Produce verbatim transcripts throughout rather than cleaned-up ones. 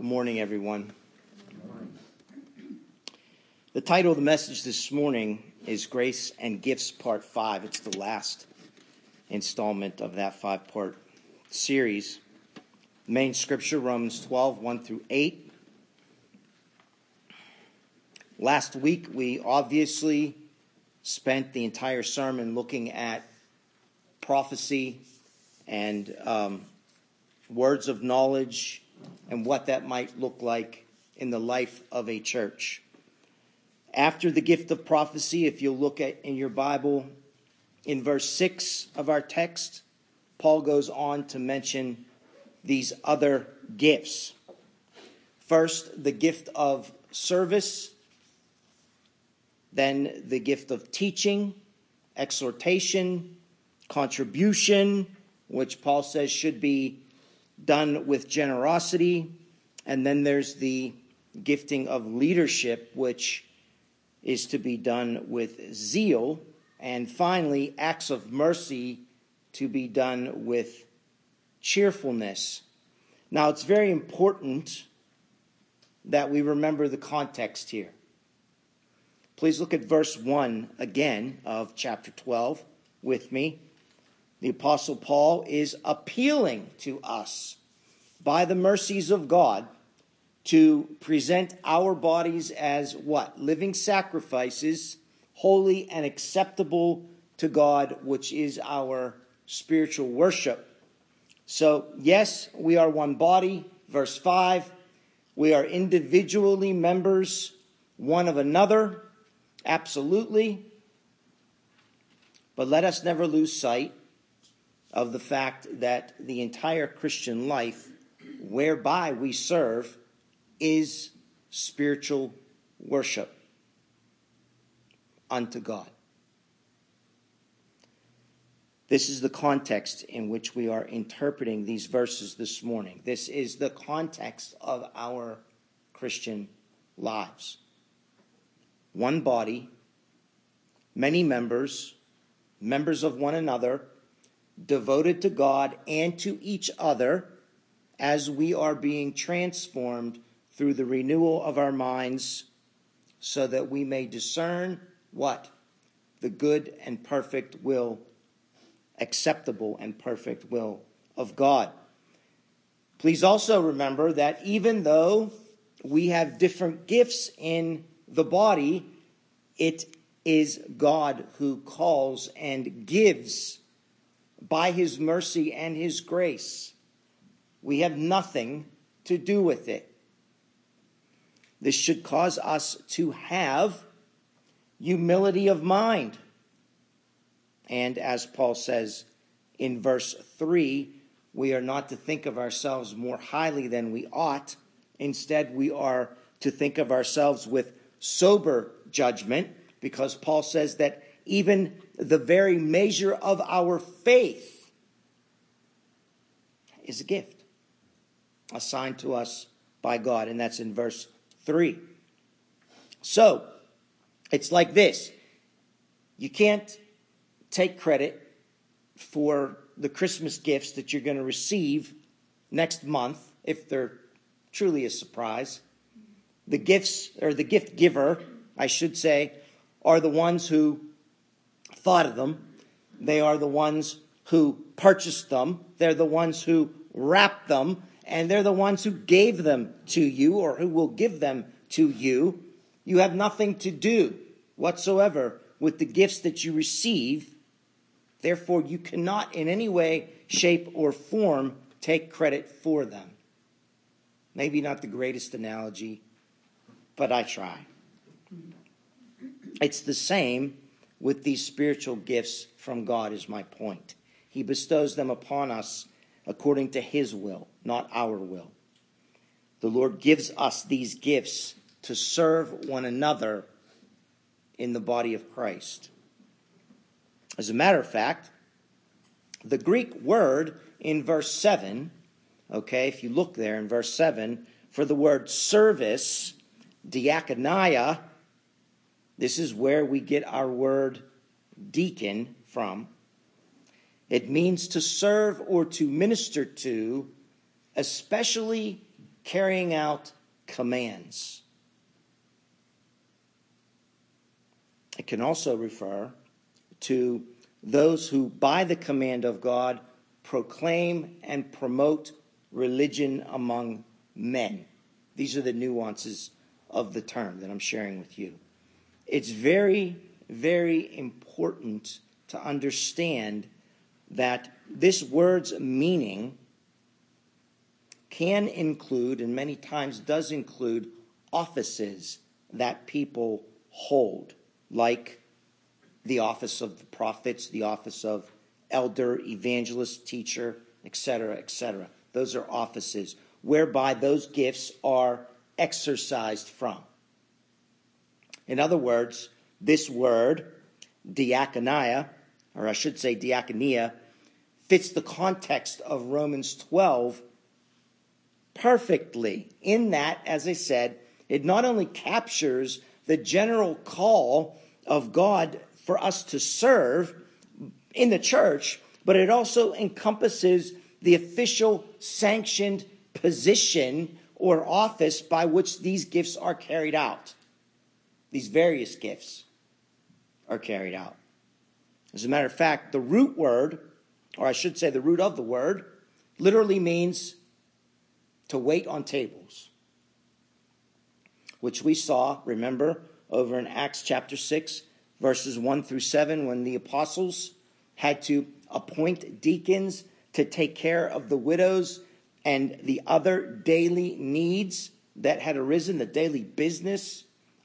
Good morning, everyone. Good morning. The title of the message this morning is Grace and Gifts, Part five. It's the last installment of that five-part series. The main scripture, Romans twelve, one through eight. Last week, we obviously spent the entire sermon looking at prophecy and um, words of knowledge and what that might look like in the life of a church. After the gift of prophecy, if you look at in your Bible, in verse six of our text, Paul goes on to mention these other gifts. First, the gift of service, then the gift of teaching, exhortation, contribution, which Paul says should be done with generosity, and then there's the gifting of leadership, which is to be done with zeal, and finally, acts of mercy to be done with cheerfulness. Now, it's very important that we remember the context here. Please look at verse one again of chapter twelve with me. The Apostle Paul is appealing to us by the mercies of God to present our bodies as what? Living sacrifices, holy and acceptable to God, which is our spiritual worship. So, yes, we are one body. Verse five, we are individually members one of another. Absolutely. But let us never lose sight of the fact that the entire Christian life, whereby we serve, is spiritual worship unto God. This is the context in which we are interpreting these verses this morning. This is the context of our Christian lives. One body, many members, members of one another, devoted to God and to each other as we are being transformed through the renewal of our minds so that we may discern what? The good and perfect will, acceptable and perfect will of God. Please also remember that even though we have different gifts in the body, it is God who calls and gives by his mercy and his grace. We have nothing to do with it. This should cause us to have humility of mind. And as Paul says in verse three, we are not to think of ourselves more highly than we ought. Instead, we are to think of ourselves with sober judgment, because Paul says that even the very measure of our faith is a gift assigned to us by God. And that's in verse three. So, it's like this. You can't take credit for the Christmas gifts that you're going to receive next month, if they're truly a surprise. The gifts, or the gift giver, I should say, are the ones who thought of them. They are the ones who purchased them. They're the ones who wrapped them. And they're the ones who gave them to you, or who will give them to you. You have nothing to do whatsoever with the gifts that you receive. Therefore, you cannot in any way, shape, or form take credit for them. Maybe not the greatest analogy, but I try. It's the same with these spiritual gifts from God is my point. He bestows them upon us according to his will, not our will. The Lord gives us these gifts to serve one another in the body of Christ. As a matter of fact, the Greek word in verse seven, okay, if you look there in verse seven, for the word service, diakonia, this is where we get our word deacon from. It means to serve or to minister to, especially carrying out commands. It can also refer to those who, by the command of God, proclaim and promote religion among men. These are the nuances of the term that I'm sharing with you. It's very, very important to understand that this word's meaning can include, and many times does include, offices that people hold, like the office of the prophets, the office of elder, evangelist, teacher, et cetera, et cetera. Those are offices whereby those gifts are exercised from. In other words, this word, diakonia, or I should say diakonia, fits the context of Romans twelve perfectly, in that, as I said, it not only captures the general call of God for us to serve in the church, but it also encompasses the official sanctioned position or office by which these gifts are carried out. These various gifts are carried out. As a matter of fact, the root word, or I should say the root of the word, literally means to wait on tables, which we saw, remember, over in Acts chapter six, verses one through seven, when the apostles had to appoint deacons to take care of the widows and the other daily needs that had arisen, the daily business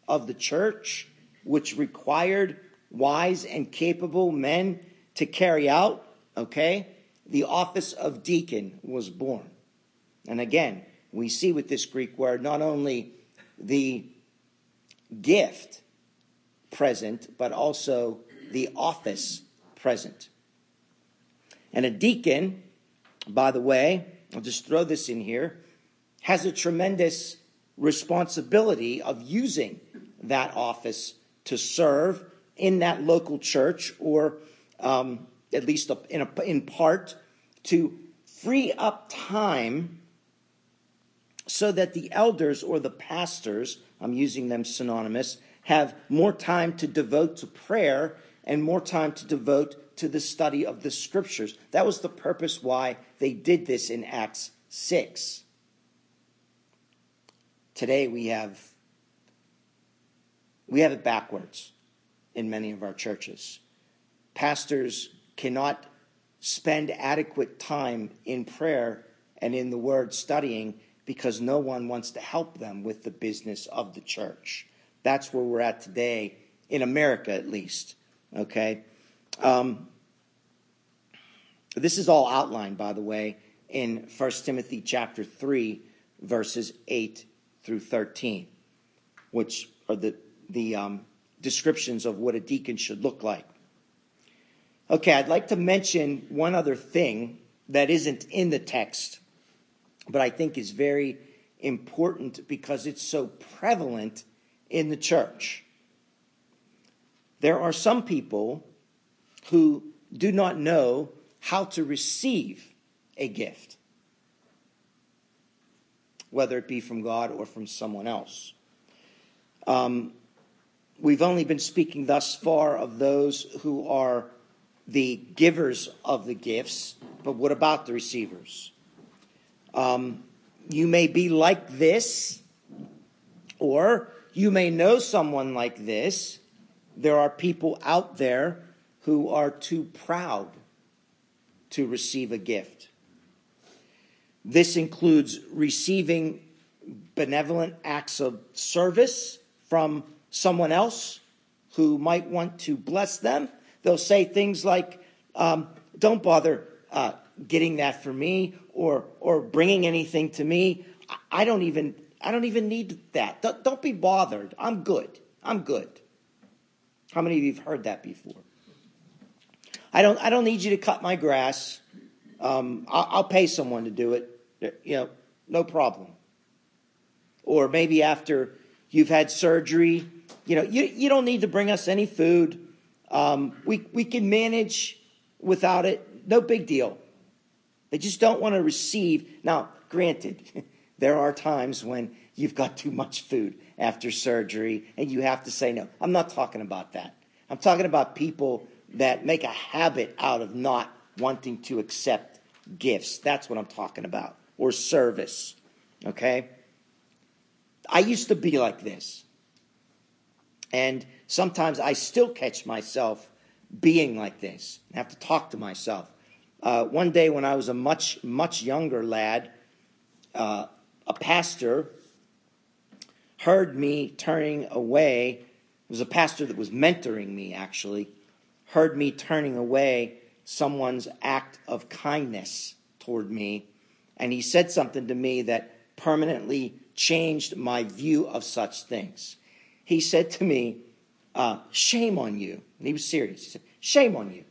of the church, which required wise and capable men to carry out, okay? The office of deacon was born. And again, we see with this Greek word not only the gift present, but also the office present. And a deacon, by the way, I'll just throw this in here, has a tremendous responsibility of using that office to serve in that local church, or um, at least in, a, in part, to free up time so that the elders or the pastors, I'm using them synonymous, have more time to devote to prayer and more time to devote to the study of the scriptures. That was the purpose why they did this in Acts six. Today we have, we have it backwards in many of our churches. Pastors cannot spend adequate time in prayer and in the word studying because no one wants to help them with the business of the church. That's where we're at today, in America at least, okay? Um, this is all outlined, by the way, in First Timothy chapter three, verses eight through thirteen, which are the, the um, descriptions of what a deacon should look like. Okay, I'd like to mention one other thing that isn't in the text, but I think is very important because it's so prevalent in the church. There are some people who do not know how to receive a gift, whether it be from God or from someone else. Um, we've only been speaking thus far of those who are the givers of the gifts, but what about the receivers? Um, you may be like this, or you may know someone like this. There are people out there who are too proud to receive a gift. This includes receiving benevolent acts of service from someone else who might want to bless them. They'll say things like, um, don't bother uh, getting that for me, or or bringing anything to me. I don't even... I don't even need that. Don't, don't be bothered. I'm good. I'm good. How many of you have heard that before? I don't I don't need you to cut my grass. Um, I'll, I'll pay someone to do it. You know, no problem. Or maybe after you've had surgery, you know, you, you don't need to bring us any food. Um, we, we can manage without it. No big deal. They just don't want to receive. Now, granted, There are times when you've got too much food after surgery and you have to say no. I'm not talking about that. I'm talking about people that make a habit out of not wanting to accept gifts. That's what I'm talking about. Or service. Okay? I used to be like this. And sometimes I still catch myself being like this. I have to talk to myself. Uh, one day when I was a much, much younger lad, uh, a pastor heard me turning away. It was a pastor that was mentoring me, actually. Heard me turning away someone's act of kindness toward me. And he said something to me that permanently changed my view of such things. He said to me, uh, shame on you. And he was serious. He said, shame on you.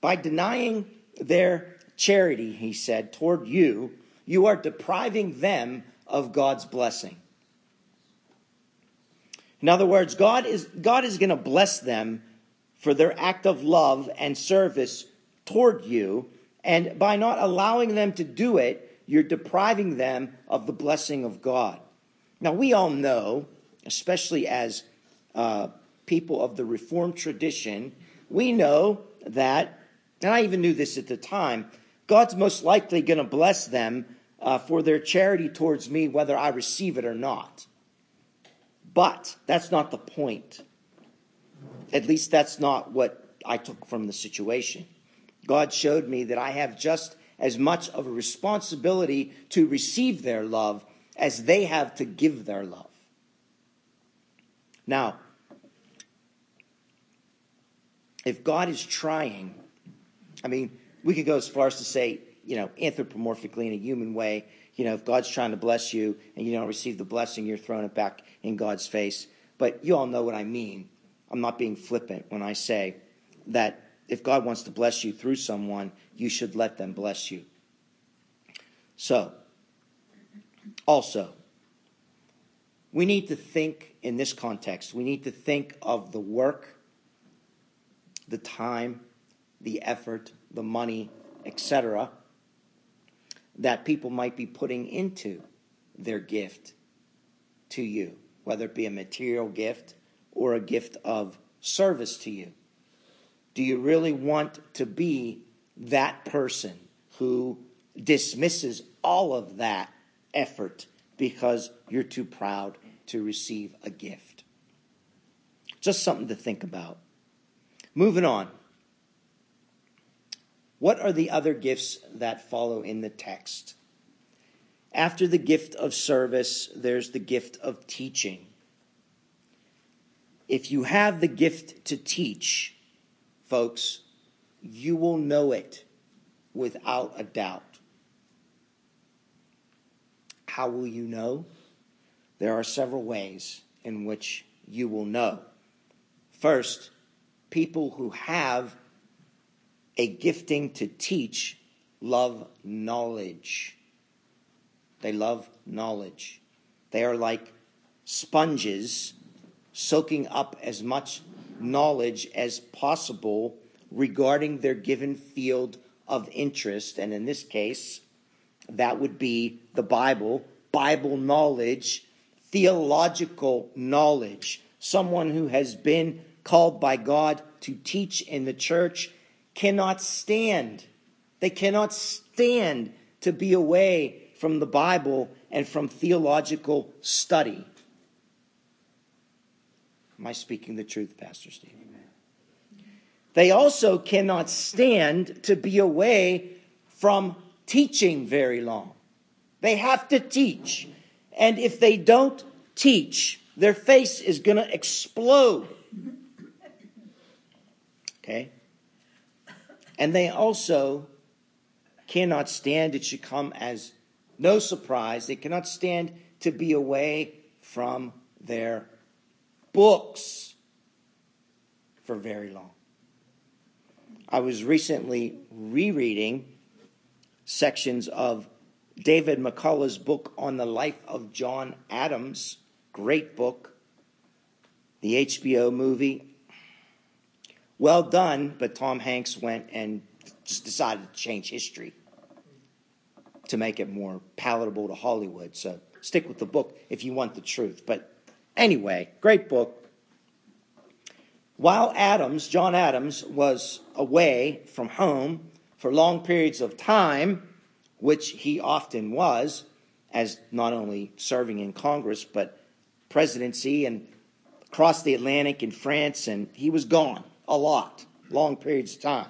By denying their charity, he said, toward you, you are depriving them of God's blessing. In other words, God is, God is going to bless them for their act of love and service toward you. And by not allowing them to do it, you're depriving them of the blessing of God. Now, we all know, especially as uh, people of the Reformed tradition, we know that, and I even knew this at the time, God's most likely going to bless them uh, for their charity towards me, whether I receive it or not. But that's not the point. At least that's not what I took from the situation. God showed me that I have just as much of a responsibility to receive their love as they have to give their love. Now, if God is trying, I mean, we could go as far as to say, you know, anthropomorphically in a human way, you know, if God's trying to bless you and you don't receive the blessing, you're throwing it back in God's face. But you all know what I mean. I'm not being flippant when I say that if God wants to bless you through someone, you should let them bless you. So, also, we need to think in this context. We need to think of the work, the time, the effort, the money, et cetera, that people might be putting into their gift to you, whether it be a material gift or a gift of service to you. Do you really want to be that person who dismisses all of that effort because you're too proud to receive a gift? Just something to think about. Moving on. What are the other gifts that follow in the text? After the gift of service, there's the gift of teaching. If you have the gift to teach, folks, you will know it without a doubt. How will you know? There are several ways in which you will know. First, people who have a gifting to teach love knowledge. They love knowledge. They are like sponges soaking up as much knowledge as possible regarding their given field of interest. And in this case, that would be the Bible, Bible knowledge, theological knowledge. Someone who has been called by God to teach in the church cannot stand. They cannot stand to be away from the Bible and from theological study. Am I speaking the truth, Pastor Steve? Amen. They also cannot stand to be away from teaching very long. They have to teach. And if they don't teach, their face is going to explode. Okay? And they also cannot stand, it should come as no surprise, they cannot stand to be away from their books for very long. I was recently rereading sections of David McCullough's book on the life of John Adams. Great book. The H B O movie. Well done, but Tom Hanks went and just decided to change history. to make it more palatable to Hollywood. So stick with the book if you want the truth. But anyway, great book. While Adams, John Adams, was away from home for long periods of time, which he often was, as not only serving in Congress, but presidency and across the Atlantic in France, and he was gone a lot, long periods of time.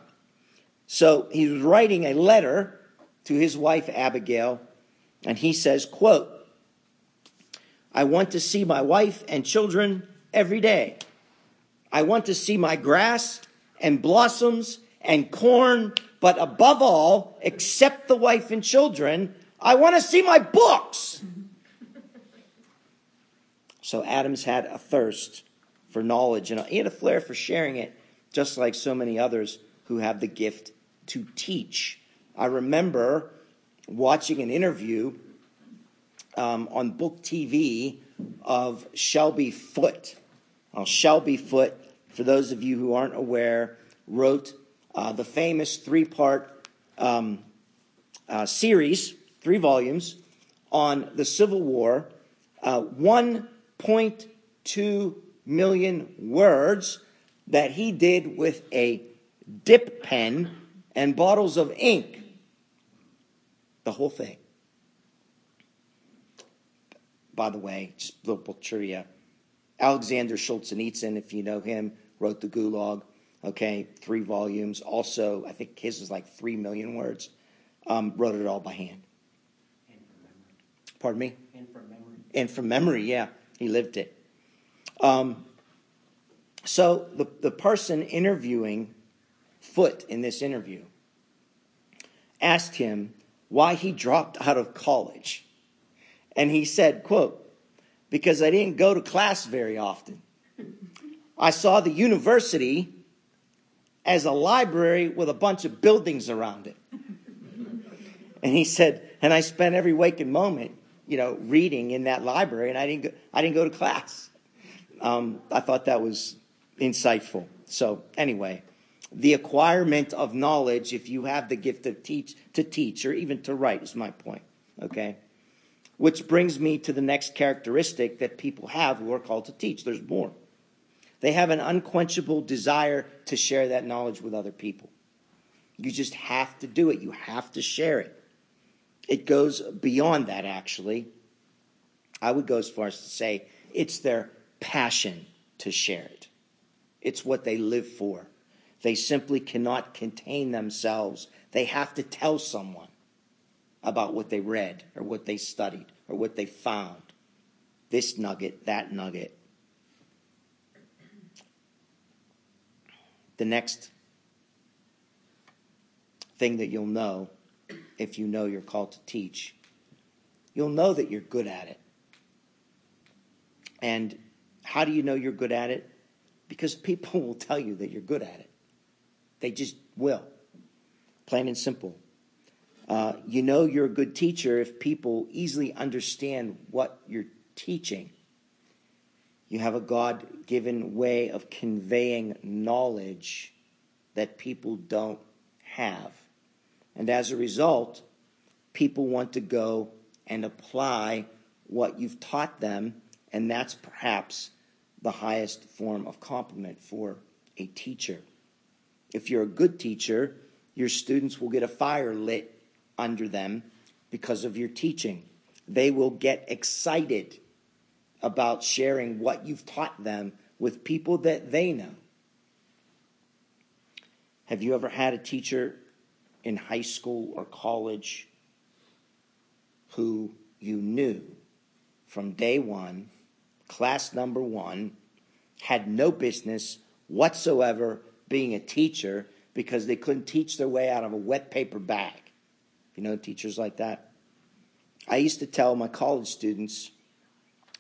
So he was writing a letter to his wife, Abigail, and he says, quote, "I want to see my wife and children every day. I want to see my grass and blossoms and corn, but above all, except the wife and children, I want to see my books." So Adams had a thirst for knowledge, and he had a flair for sharing it, just like so many others who have the gift to teach. I remember watching an interview um, on Book T V of Shelby Foote. Now, Shelby Foote, for those of you who aren't aware, wrote uh, the famous three-part um, uh, series, three volumes, on the Civil War, uh, one point two million words that he did with a dip pen and bottles of ink. The whole thing. By the way, just a little book trivia. Alexander Shultzenitsyn, if you know him, wrote the Gulag, okay, three volumes. Also, I think his was like three million words. Um, wrote it all by hand. And from memory. Pardon me? And from memory. And from memory, yeah. He lived it. Um, so the, the person interviewing Foote in this interview asked him why he dropped out of college. And he said, quote, "Because I didn't go to class very often. I saw the university as a library with a bunch of buildings around it." And he said, "And I spent every waking moment, you know, reading in that library, and I didn't go, I didn't go to class." Um, I thought that was insightful. So anyway, the acquirement of knowledge, if you have the gift of teach to teach or even to write, is my point. Okay. Which brings me to the next characteristic that people have who are called to teach. There's more. They have an unquenchable desire to share that knowledge with other people. You just have to do it. You have to share it. It goes beyond that, actually. I would go as far as to say it's their passion to share it. It's what they live for. They simply cannot contain themselves. They have to tell someone about what they read or what they studied or what they found. This nugget, that nugget. The next thing that you'll know, if you know you're called to teach, you'll know that you're good at it. And how do you know you're good at it? Because people will tell you that you're good at it. They just will. Plain and simple. Uh, you know you're a good teacher if people easily understand what you're teaching. You have a God-given way of conveying knowledge that people don't have. And as a result, people want to go and apply what you've taught them, and that's perhaps the highest form of compliment for a teacher. If you're a good teacher, your students will get a fire lit under them because of your teaching. They will get excited about sharing what you've taught them with people that they know. Have you ever had a teacher in high school or college who you knew from day one, class number one, had no business whatsoever being a teacher because they couldn't teach their way out of a wet paper bag? You know, teachers like that. I used to tell my college students,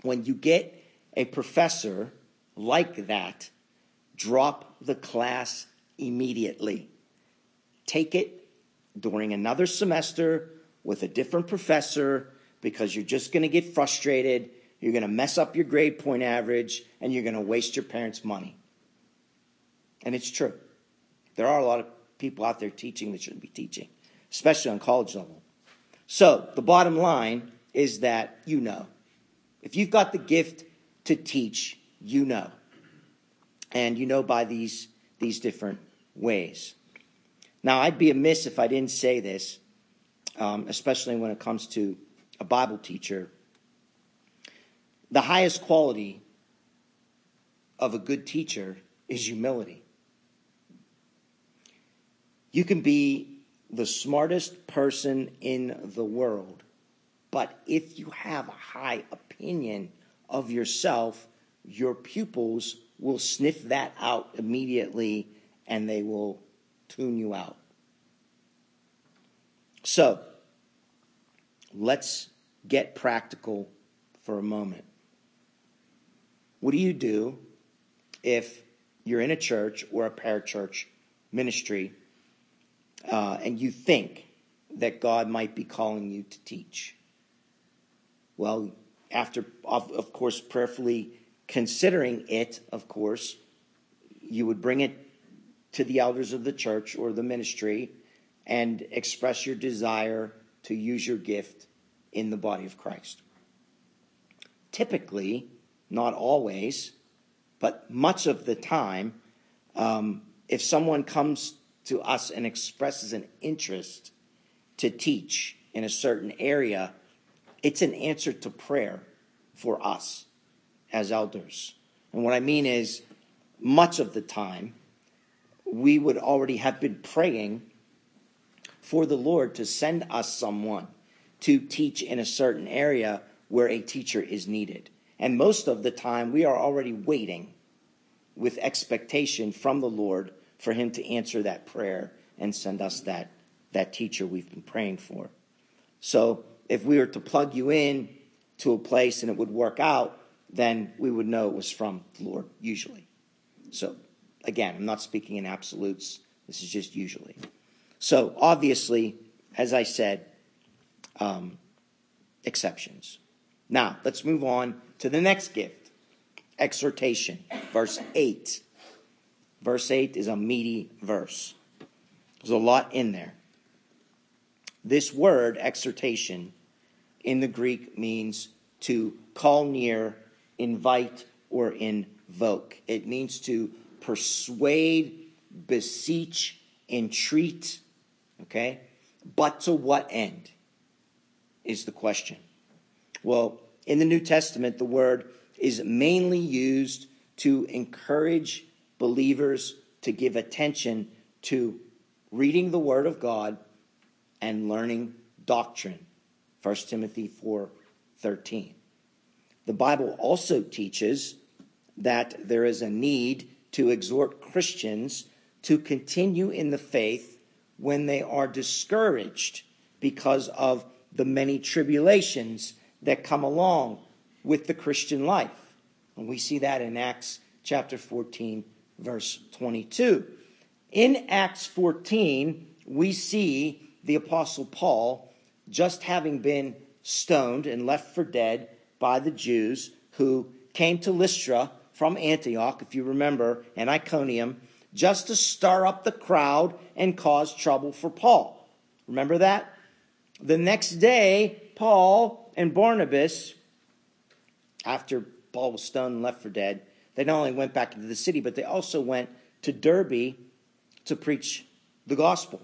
when you get a professor like that, drop the class immediately. Take it during another semester with a different professor, because you're just going to get frustrated, you're going to mess up your grade point average, and you're going to waste your parents' money. And it's true. There are a lot of people out there teaching that shouldn't be teaching, especially on college level. So the bottom line is that you know. If you've got the gift to teach, you know. And you know by these, these different ways. Now, I'd be amiss if I didn't say this, um, especially when it comes to a Bible teacher. The highest quality of a good teacher is humility. You can be the smartest person in the world, but if you have a high opinion of yourself, your pupils will sniff that out immediately and they will tune you out. So, let's get practical for a moment. What do you do if you're in a church or a parachurch ministry uh, and you think that God might be calling you to teach? Well, after, of, of course, prayerfully considering it, of course, you would bring it to the elders of the church or the ministry and express your desire to use your gift in the body of Christ. Typically, not always, but much of the time, um, if someone comes to us and expresses an interest to teach in a certain area, it's an answer to prayer for us as elders. And what I mean is, much of the time, we would already have been praying for the Lord to send us someone to teach in a certain area where a teacher is needed. And most of the time, we are already waiting with expectation from the Lord for him to answer that prayer and send us that, that teacher we've been praying for. So if we were to plug you in to a place and it would work out, then we would know it was from the Lord, usually. So again, I'm not speaking in absolutes. This is just usually. So obviously, as I said, um, exceptions. Now, let's move on to the next gift, exhortation, verse eight. Verse eight is a meaty verse. There's a lot in there. This word, exhortation, in the Greek means to call near, invite, or invoke. It means to persuade, beseech, entreat. Okay? But to what end is the question. Well, in the New Testament, the word is mainly used to encourage believers to give attention to reading the Word of God and learning doctrine. First Timothy four thirteen. The Bible also teaches that there is a need to exhort Christians to continue in the faith when they are discouraged because of the many tribulations that come along with the Christian life. And we see that in Acts chapter fourteen, verse twenty-two. In Acts fourteen, we see the Apostle Paul just having been stoned and left for dead by the Jews who came to Lystra from Antioch, if you remember, and Iconium, just to stir up the crowd and cause trouble for Paul. Remember that? The next day, Paul and Barnabas, after Paul was stoned and left for dead, they not only went back into the city, but they also went to Derbe to preach the gospel.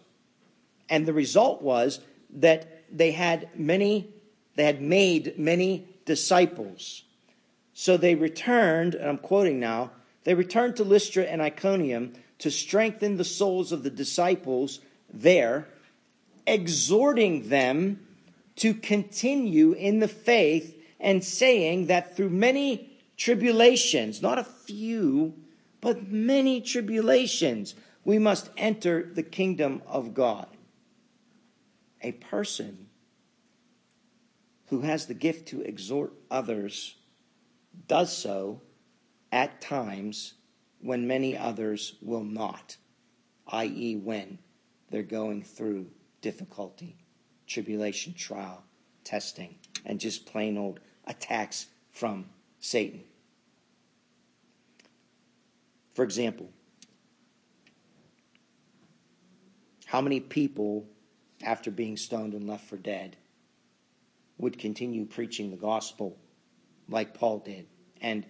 And the result was that they had many, they had made many disciples. So they returned, and I'm quoting now, they returned to Lystra and Iconium to strengthen the souls of the disciples there, exhorting them to continue in the faith and saying that through many tribulations, not a few, but many tribulations, we must enter the kingdom of God. A person who has the gift to exhort others does so at times when many others will not, that is when they're going through difficulty, tribulation, trial, testing, and just plain old attacks from Satan. For example, how many people, after being stoned and left for dead, would continue preaching the gospel like Paul did, and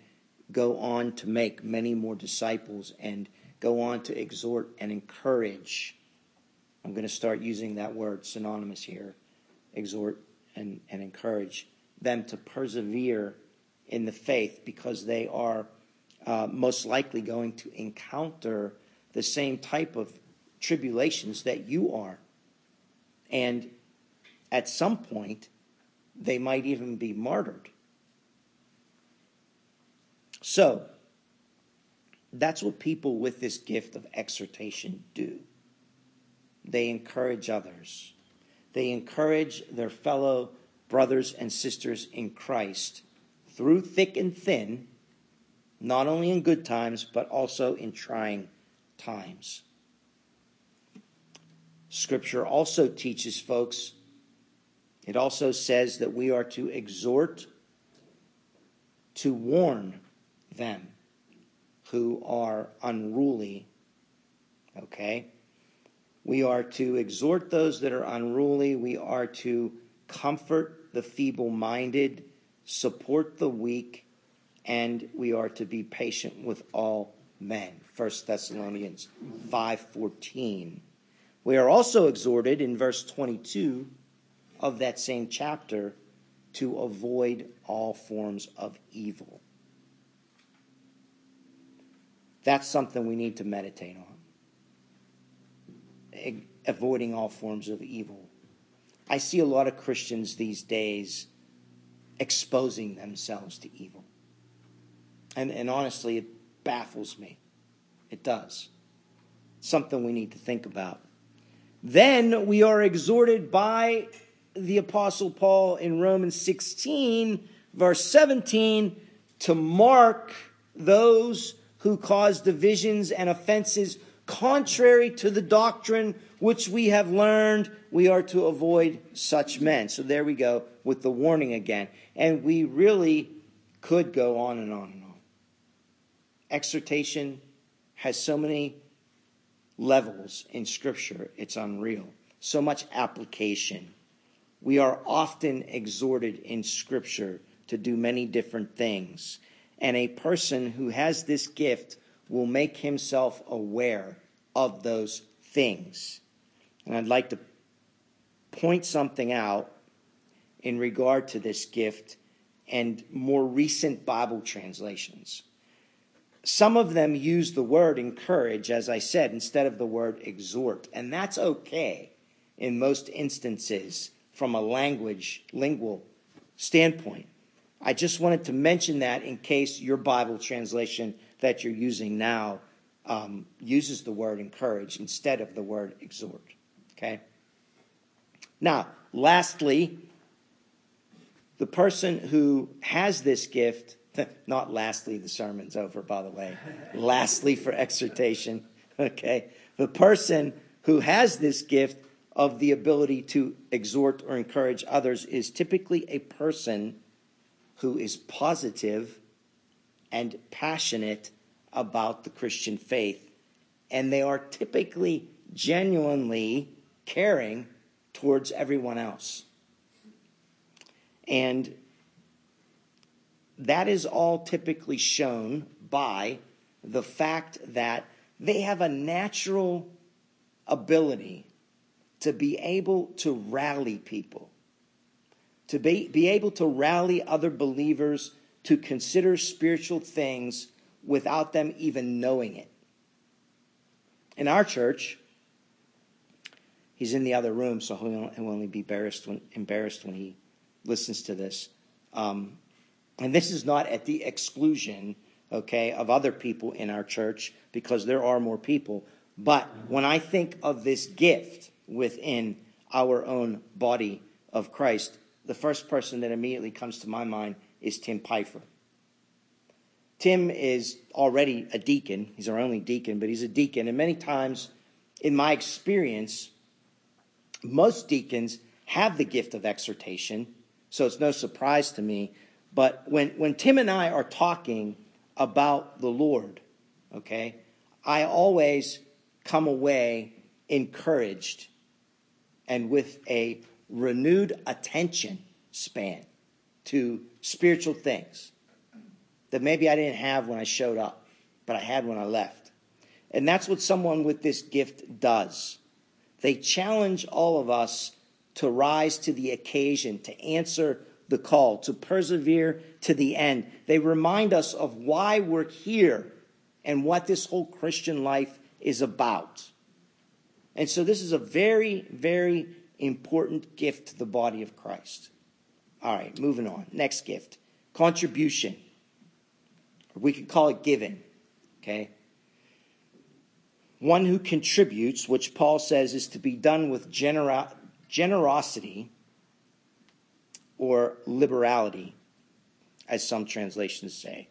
go on to make many more disciples and go on to exhort and encourage. I'm going to start using that word synonymous here, exhort and, and encourage them to persevere in the faith, because they are uh, most likely going to encounter the same type of tribulations that you are. And at some point, they might even be martyred. So, that's what people with this gift of exhortation do. They encourage others. They encourage their fellow brothers and sisters in Christ through thick and thin, not only in good times, but also in trying times. Scripture also teaches, folks, it also says that we are to exhort, to warn them who are unruly. Okay? We are to exhort those that are unruly. We are to comfort the feeble-minded, support the weak, and we are to be patient with all men. First Thessalonians five fourteen. We are also exhorted in verse twenty-two of that same chapter to avoid all forms of evil. That's something we need to meditate on. Avoiding all forms of evil. I see a lot of Christians these days exposing themselves to evil. And, and honestly, it baffles me. It does. Something we need to think about. Then we are exhorted by the Apostle Paul in Romans sixteen, verse seventeen, to mark those who cause divisions and offenses contrary to the doctrine which we have learned. We are to avoid such men. So there we go with the warning again. And we really could go on and on and on. Exhortation has so many levels in Scripture, it's unreal. So much application. We are often exhorted in Scripture to do many different things. And a person who has this gift will make himself aware of those things. And I'd like to point something out in regard to this gift and more recent Bible translations. Some of them use the word encourage, as I said, instead of the word exhort. And that's okay in most instances from a language, lingual standpoint. I just wanted to mention that in case your Bible translation that you're using now um, uses the word encourage instead of the word exhort. Okay? Now, lastly, the person who has this gift, not lastly, the sermon's over, by the way, lastly for exhortation, okay? The person who has this gift of the ability to exhort or encourage others is typically a person who is positive and passionate about the Christian faith, and they are typically genuinely caring towards everyone else. And that is all typically shown by the fact that they have a natural ability to be able to rally people. To be, be able to rally other believers to consider spiritual things without them even knowing it. In our church, he's in the other room, so he'll only be embarrassed when, embarrassed when he listens to this. Um, and this is not at the exclusion, okay, of other people in our church, because there are more people. But when I think of this gift within our own body of Christ, the first person that immediately comes to my mind is Tim Pfeiffer. Tim is already a deacon. He's our only deacon, but he's a deacon. And many times, in my experience, most deacons have the gift of exhortation, so it's no surprise to me. But when, when Tim and I are talking about the Lord, okay, I always come away encouraged and with a renewed attention span to spiritual things that maybe I didn't have when I showed up, but I had when I left. And that's what someone with this gift does. They challenge all of us to rise to the occasion, to answer the call, to persevere to the end. They remind us of why we're here and what this whole Christian life is about. And so this is a very, very important gift to the body of Christ. All right, moving on. Next gift, contribution. We could call it giving, okay? One who contributes, which Paul says is to be done with genera- generosity or liberality, as some translations say.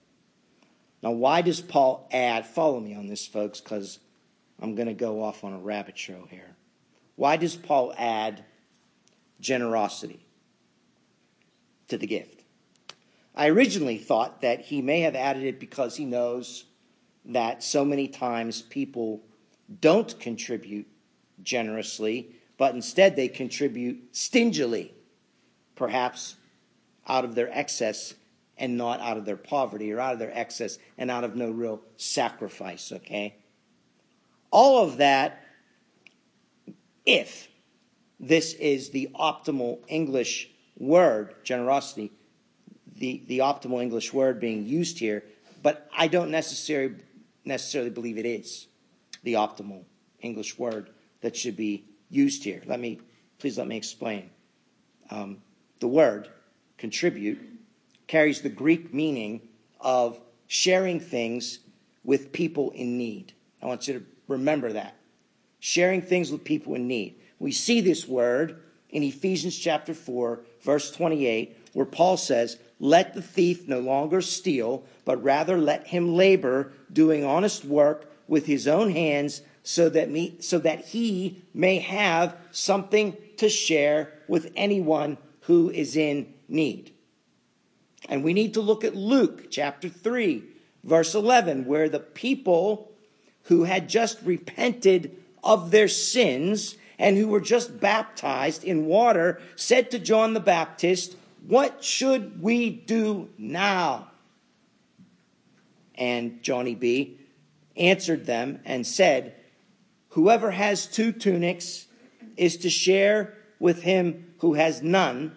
Now, why does Paul add, follow me on this, folks, because I'm going to go off on a rabbit trail here. Why does Paul add generosity to the gift? I originally thought that he may have added it because he knows that so many times people don't contribute generously, but instead they contribute stingily, perhaps out of their excess and not out of their poverty, or out of their excess and out of no real sacrifice, okay? All of that, if this is the optimal English word, generosity, the, the optimal English word being used here, but I don't necessarily necessarily believe it is the optimal English word that should be used here. Let me, please let me explain. Um, the word contribute carries the Greek meaning of sharing things with people in need. I want you to remember that. Sharing things with people in need. We see this word in Ephesians chapter four, verse twenty-eight, where Paul says, "Let the thief no longer steal, but rather let him labor, doing honest work with his own hands, so that me, so that he may have something to share with anyone who is in need." And we need to look at Luke chapter three, verse eleven, where the people who had just repented of their sins and who were just baptized in water, said to John the Baptist, "What should we do now?" And Johnny B answered them and said, "Whoever has two tunics is to share with him who has none,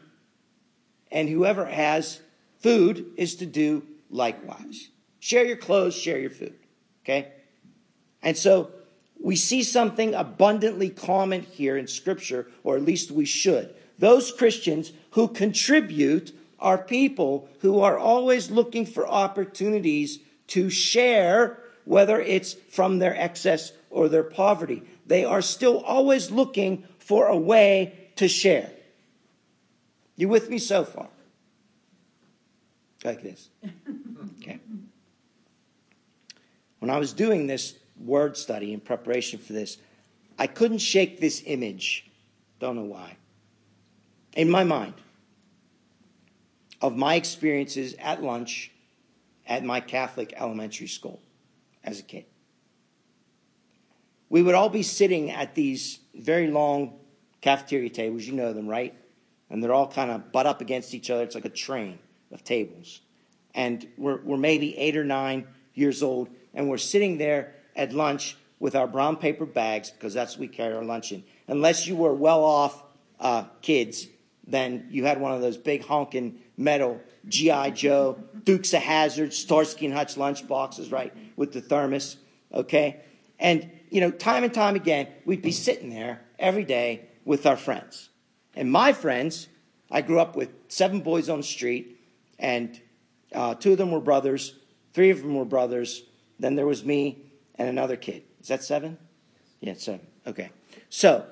and whoever has food is to do likewise." Share your clothes, share your food, okay? And so we see something abundantly common here in Scripture, or at least we should. Those Christians who contribute are people who are always looking for opportunities to share, whether it's from their excess or their poverty. They are still always looking for a way to share. You with me so far? Like this. Okay. When I was doing this word study in preparation for this, I couldn't shake this image, don't know why, in my mind, of my experiences at lunch at my Catholic elementary school as a kid. We would all be sitting at these very long cafeteria tables, you know them, right? And they're all kind of butt up against each other. It's like a train of tables. And we're, we're maybe eight or nine years old, and we're sitting there at lunch with our brown paper bags, because that's what we carry our lunch in. Unless you were well-off uh, kids, then you had one of those big honking metal G I. Joe, Dukes of Hazzard, Starsky and Hutch lunch boxes, right, with the thermos, okay? And, you know, time and time again, we'd be sitting there every day with our friends. And my friends, I grew up with seven boys on the street, and uh, two of them were brothers, three of them were brothers, then there was me, and another kid. Is that seven? Yeah, it's seven. Okay. So,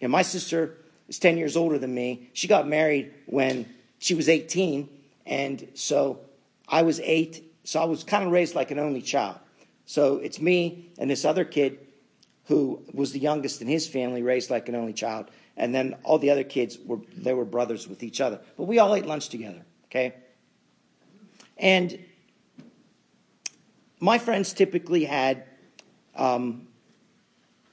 you know, my sister is ten years older than me. She got married when she was eighteen. And so I was eight. So I was kind of raised like an only child. So it's me and this other kid who was the youngest in his family, raised like an only child. And then all the other kids, were they were brothers with each other. But we all ate lunch together, okay? And my friends typically had Um,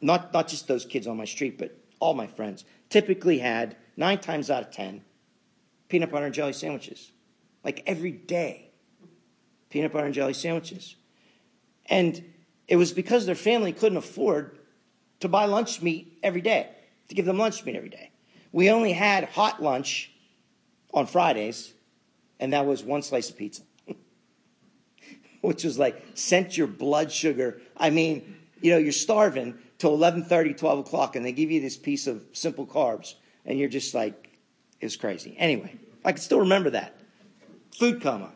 not not just those kids on my street, but all my friends typically had, nine times out of ten, peanut butter and jelly sandwiches. Like every day. Peanut butter and jelly sandwiches. And it was because their family couldn't afford to buy lunch meat every day, to give them lunch meat every day. We only had hot lunch on Fridays, and that was one slice of pizza. Which was like, sent your blood sugar. I mean, you know, you're starving till eleven thirty, twelve o'clock, and they give you this piece of simple carbs, and you're just like, it was crazy. Anyway, I can still remember that. Food coma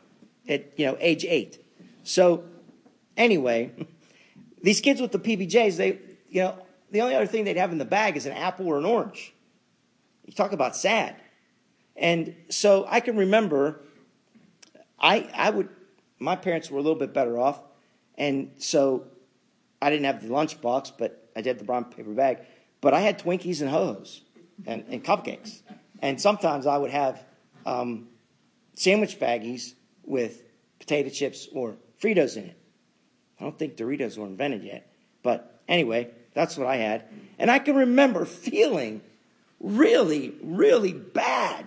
at, you know, age eight. So anyway, these kids with the P B Js, they, you know, the only other thing they'd have in the bag is an apple or an orange. You talk about sad. And so I can remember, I I would, my parents were a little bit better off, and so I didn't have the lunch box, but I did have the brown paper bag. But I had Twinkies and Ho-Hos and, and cupcakes. And sometimes I would have um, sandwich baggies with potato chips or Fritos in it. I don't think Doritos were invented yet. But anyway, that's what I had. And I can remember feeling really, really bad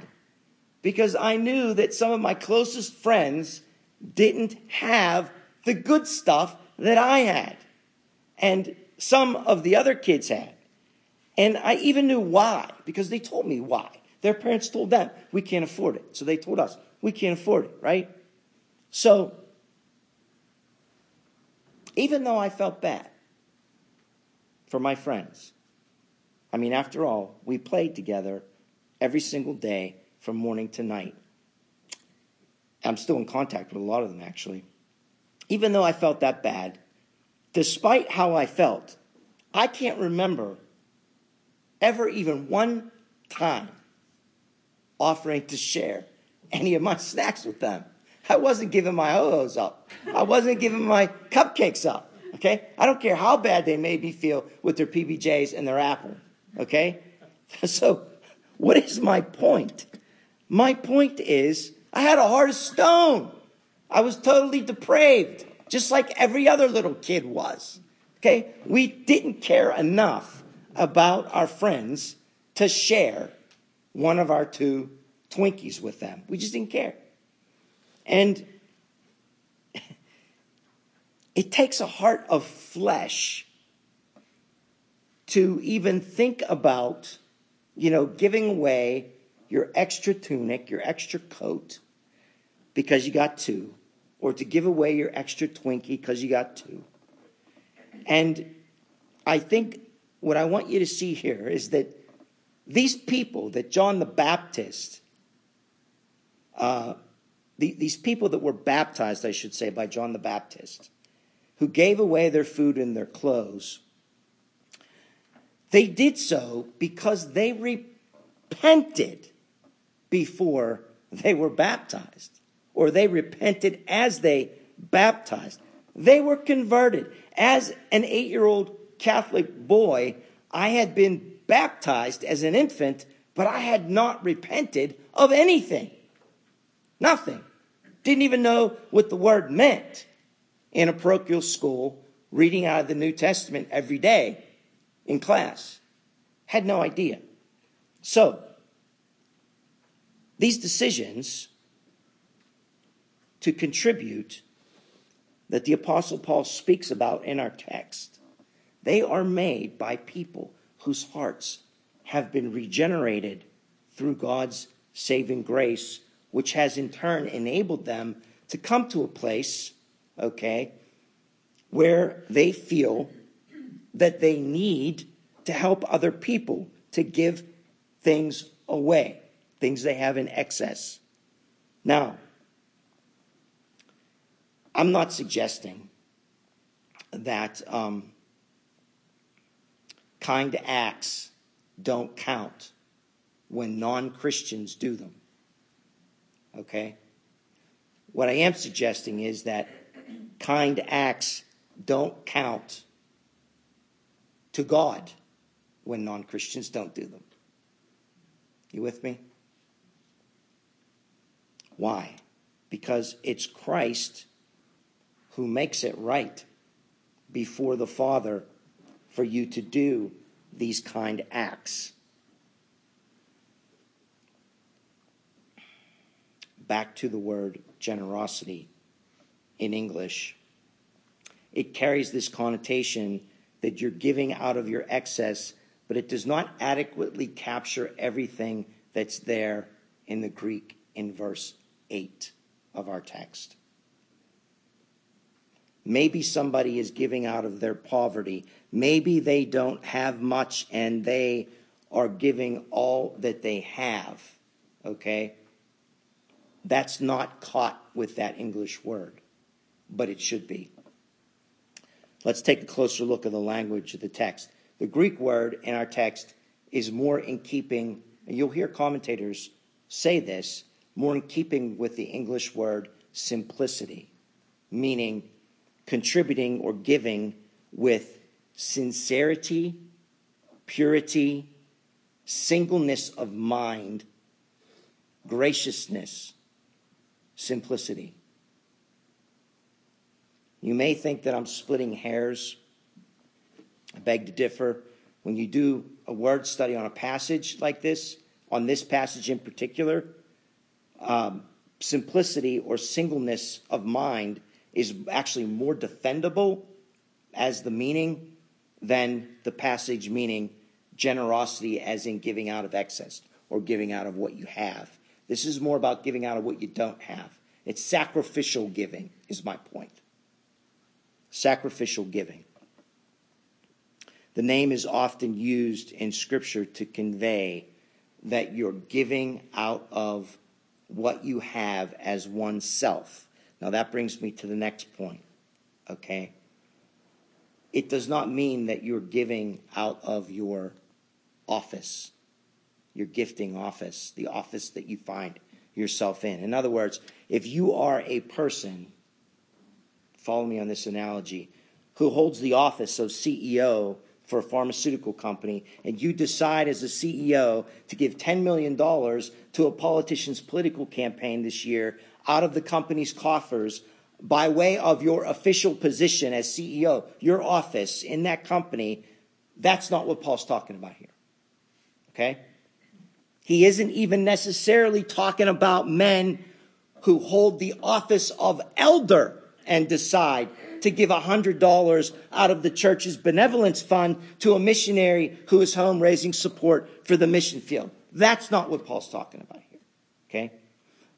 because I knew that some of my closest friends didn't have the good stuff that I had. And some of the other kids had. And I even knew why, because they told me why. Their parents told them, we can't afford it. So they told us, we can't afford it, right? So, even though I felt bad for my friends, I mean, after all, we played together every single day from morning to night. I'm still in contact with a lot of them, actually. Even though I felt that bad, despite how I felt, I can't remember ever even one time offering to share any of my snacks with them. I wasn't giving my Ho-Hos up. I wasn't giving my cupcakes up, okay? I don't care how bad they made me feel with their P B Js and their apple, okay? So what is my point? My point is I had a heart of stone. I was totally depraved, just like every other little kid was, okay? We didn't care enough about our friends to share one of our two Twinkies with them. We just didn't care. And it takes a heart of flesh to even think about, you know, giving away your extra tunic, your extra coat, because you got two, or to give away your extra Twinkie because you got two. And I think what I want you to see here is that these people that John the Baptist, uh, the, these people that were baptized, I should say, by John the Baptist, who gave away their food and their clothes, they did so because they repented before they were baptized, or they repented as they baptized. They were converted. As an eight-year-old Catholic boy, I had been baptized as an infant, but I had not repented of anything. Nothing. Didn't even know what the word meant in a parochial school, reading out of the New Testament every day in class. Had no idea. So, these decisions to contribute that the Apostle Paul speaks about in our text, they are made by people whose hearts have been regenerated through God's saving grace, which has in turn enabled them to come to a place, okay, where they feel that they need to help other people, to give things away, things they have in excess. Now, I'm not suggesting that um, kind acts don't count when non-Christians do them, okay? What I am suggesting is that kind acts don't count to God when non-Christians don't do them. You with me? Why? Because it's Christ who makes it right before the Father for you to do these kind acts. back to the word generosity in English. It carries this connotation that you're giving out of your excess, but it does not adequately capture everything that's there in the Greek in verse eight of our text. Maybe somebody is giving out of their poverty. Maybe they don't have much and they are giving all that they have, okay? That's not caught with that English word, but it should be. Let's take a closer look at the language of the text. The Greek word in our text is more in keeping, and you'll hear commentators say this, more in keeping with the English word simplicity, meaning contributing or giving with sincerity, purity, singleness of mind, graciousness, simplicity. You may think that I'm splitting hairs. I beg to differ. When you do a word study on a passage like this, on this passage in particular, um, simplicity or singleness of mind is actually more defendable as the meaning than the passage meaning generosity as in giving out of excess or giving out of what you have. This is more about giving out of what you don't have. It's sacrificial giving is my point. Sacrificial giving. The name is often used in Scripture to convey that you're giving out of what you have as oneself. Now that brings me to the next point, okay? It does not mean that you're giving out of your office, your gifting office, the office that you find yourself in. In other words, if you are a person, follow me on this analogy, who holds the office of C E O for a pharmaceutical company, and you decide as a C E O to give ten million dollars to a politician's political campaign this year out of the company's coffers by way of your official position as C E O, your office in that company, that's not what Paul's talking about here, okay? He isn't even necessarily talking about men who hold the office of elder and decide to give one hundred dollars out of the church's benevolence fund to a missionary who is home raising support for the mission field. That's not what Paul's talking about here, okay?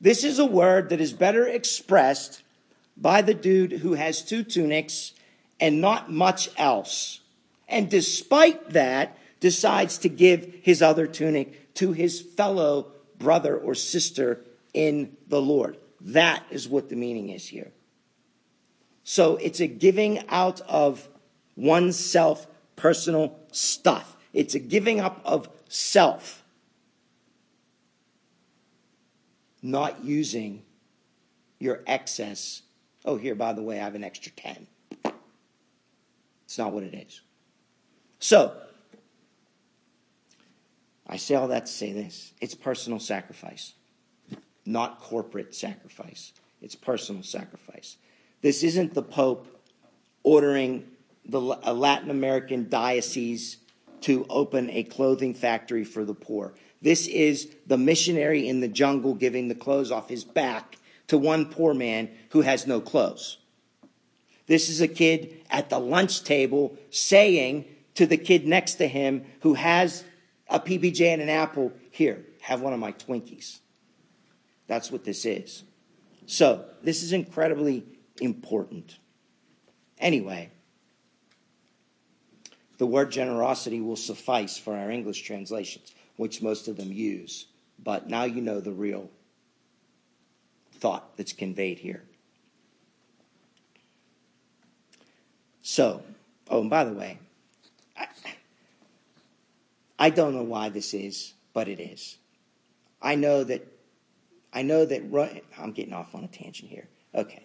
This is a word that is better expressed by the dude who has two tunics and not much else, and despite that, decides to give his other tunic to his fellow brother or sister in the Lord. That is what the meaning is here. So it's a giving out of oneself personal stuff. It's a giving up of self. Not using your excess. Oh, here, by the way, I have an extra ten. It's not what it is. So, I say all that to say this. It's personal sacrifice, not corporate sacrifice. It's personal sacrifice. This isn't the Pope ordering the, a Latin American diocese to open a clothing factory for the poor. This is the missionary in the jungle giving the clothes off his back to one poor man who has no clothes. This is a kid at the lunch table saying to the kid next to him who has a P B J and an apple, here, have one of my Twinkies. That's what this is. So this is incredibly important. Anyway, the word generosity will suffice for our English translations, which most of them use. But now you know the real thought that's conveyed here. So, oh, and by the way, I, I don't know why this is, but it is. I know that, I know that, I'm getting off on a tangent here. Okay.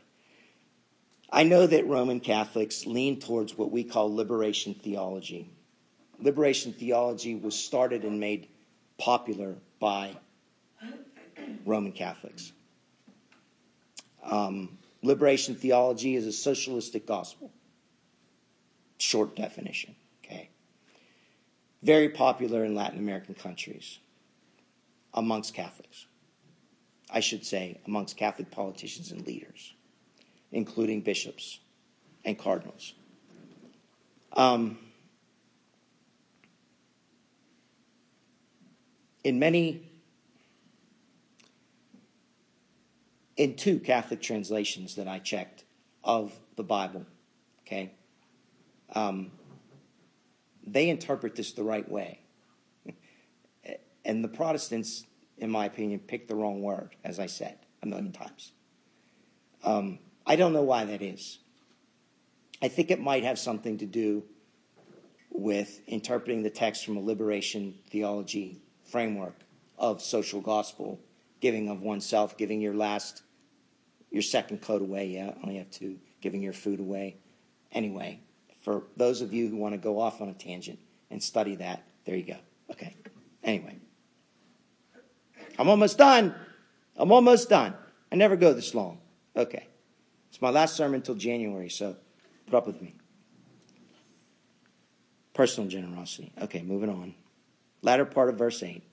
I know that Roman Catholics lean towards what we call liberation theology. Liberation theology was started and made popular by Roman Catholics. Um, liberation theology is a socialistic gospel. Short definition, okay? Very popular in Latin American countries amongst Catholics. I should say, amongst Catholic politicians and leaders, including bishops and cardinals. Um, in many, in two Catholic translations that I checked of the Bible, okay, um, they interpret this the right way. And the Protestants, in my opinion, picked the wrong word, as I said a million times. Um, I don't know why that is. I think it might have something to do with interpreting the text from a liberation theology framework of social gospel, giving of oneself, giving your last, your second coat away, yeah, only have two, giving your food away. Anyway, for those of you who want to go off on a tangent and study that, there you go. Okay, anyway. I'm almost done. I'm almost done. I never go this long. Okay. It's my last sermon until January, so put up with me. Personal generosity. Okay, moving on. Latter part of verse eight.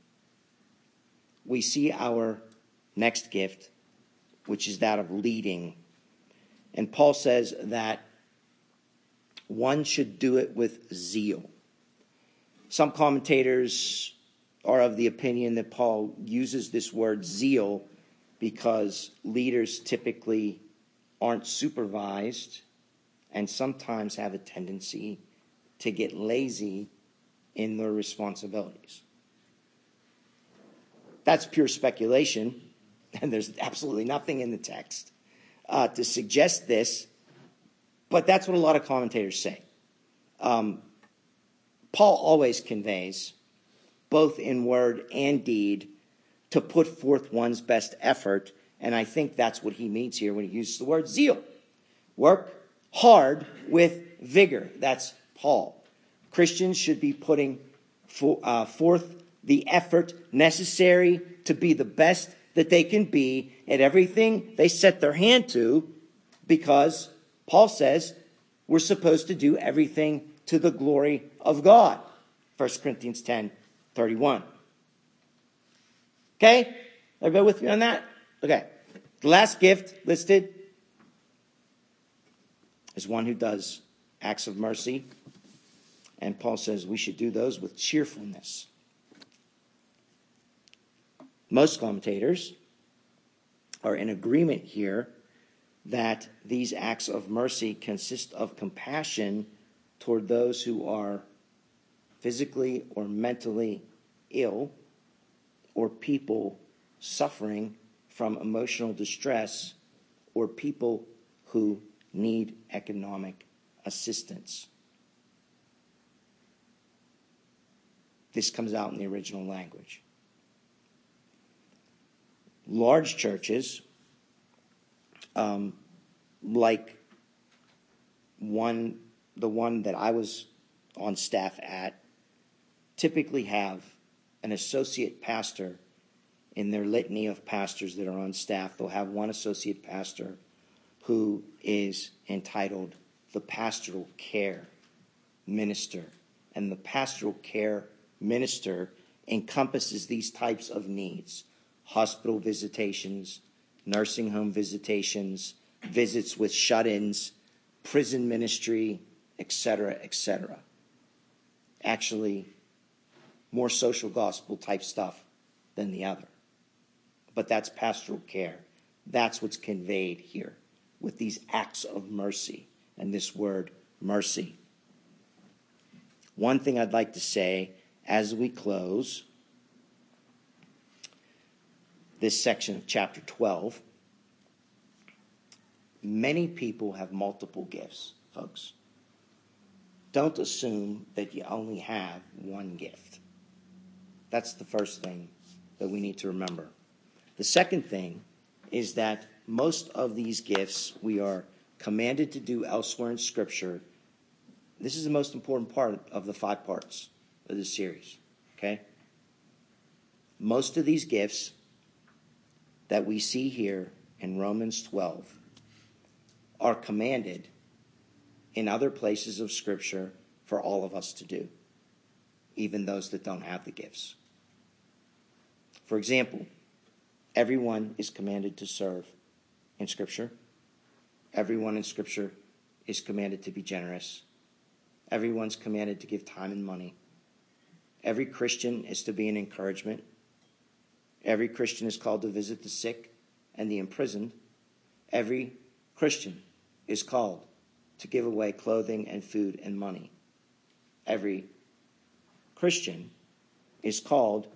We see our next gift, which is that of leading. And Paul says that one should do it with zeal. Some commentators are of the opinion that Paul uses this word zeal because leaders typically aren't supervised and sometimes have a tendency to get lazy in their responsibilities. That's pure speculation, and there's absolutely nothing in the text uh, to suggest this, but that's what a lot of commentators say. Um, Paul always conveys, both in word and deed, to put forth one's best effort, and I think that's what he means here when he uses the word zeal. Work hard with vigor. That's Paul. Christians should be putting for, uh, forth the effort necessary to be the best that they can be at everything they set their hand to, because Paul says we're supposed to do everything to the glory of God. First Corinthians ten thirty-one. Okay? Everybody with me on that? Okay. The last gift listed is one who does acts of mercy. And Paul says we should do those with cheerfulness. Most commentators are in agreement here that these acts of mercy consist of compassion toward those who are physically or mentally ill or people suffering from emotional distress or people who need economic assistance. This comes out in the original language. Large churches, um, like one, the one that I was on staff at, typically have an associate pastor in their litany of pastors that are on staff. They'll have one associate pastor who is entitled the pastoral care minister. And the pastoral care minister encompasses these types of needs: hospital visitations, nursing home visitations, visits with shut-ins, prison ministry, et cetera, et cetera. Actually, more social gospel type stuff than the other. But that's pastoral care. That's what's conveyed here with these acts of mercy and this word mercy. One thing I'd like to say as we close this section of chapter twelve, many people have multiple gifts, folks. Don't assume that you only have one gift. That's the first thing that we need to remember. The second thing is that most of these gifts we are commanded to do elsewhere in Scripture. This is the most important part of the five parts of this series, okay? Most of these gifts that we see here in Romans twelve are commanded in other places of Scripture for all of us to do, even those that don't have the gifts. For example, Everyone is commanded to serve in Scripture. Everyone in Scripture is commanded to be generous. Everyone's commanded to give time and money. Every Christian is to be an encouragement. Every Christian is called to visit the sick and the imprisoned. Every Christian is called to give away clothing and food and money. Every Christian is called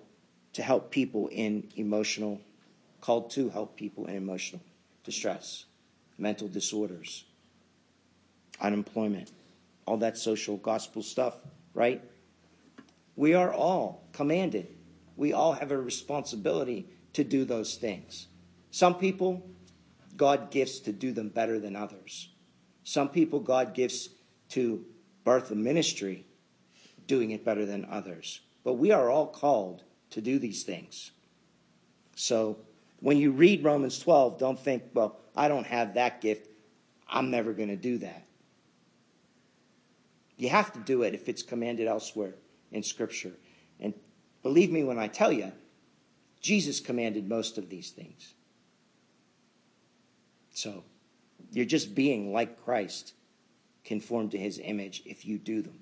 to help people in emotional, called to help people in emotional distress, mental disorders, unemployment, all that social gospel stuff, right? We are all commanded. We all have a responsibility to do those things. Some people, God gifts to do them better than others. Some people, God gifts to birth a ministry, doing it better than others. But we are all called to do these things. So when you read Romans twelve, don't think, well, I don't have that gift. I'm never going to do that. You have to do it if it's commanded elsewhere in Scripture. And believe me when I tell you, Jesus commanded most of these things. So you're just being like Christ, conformed to his image if you do them.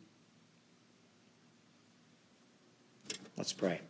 Let's pray.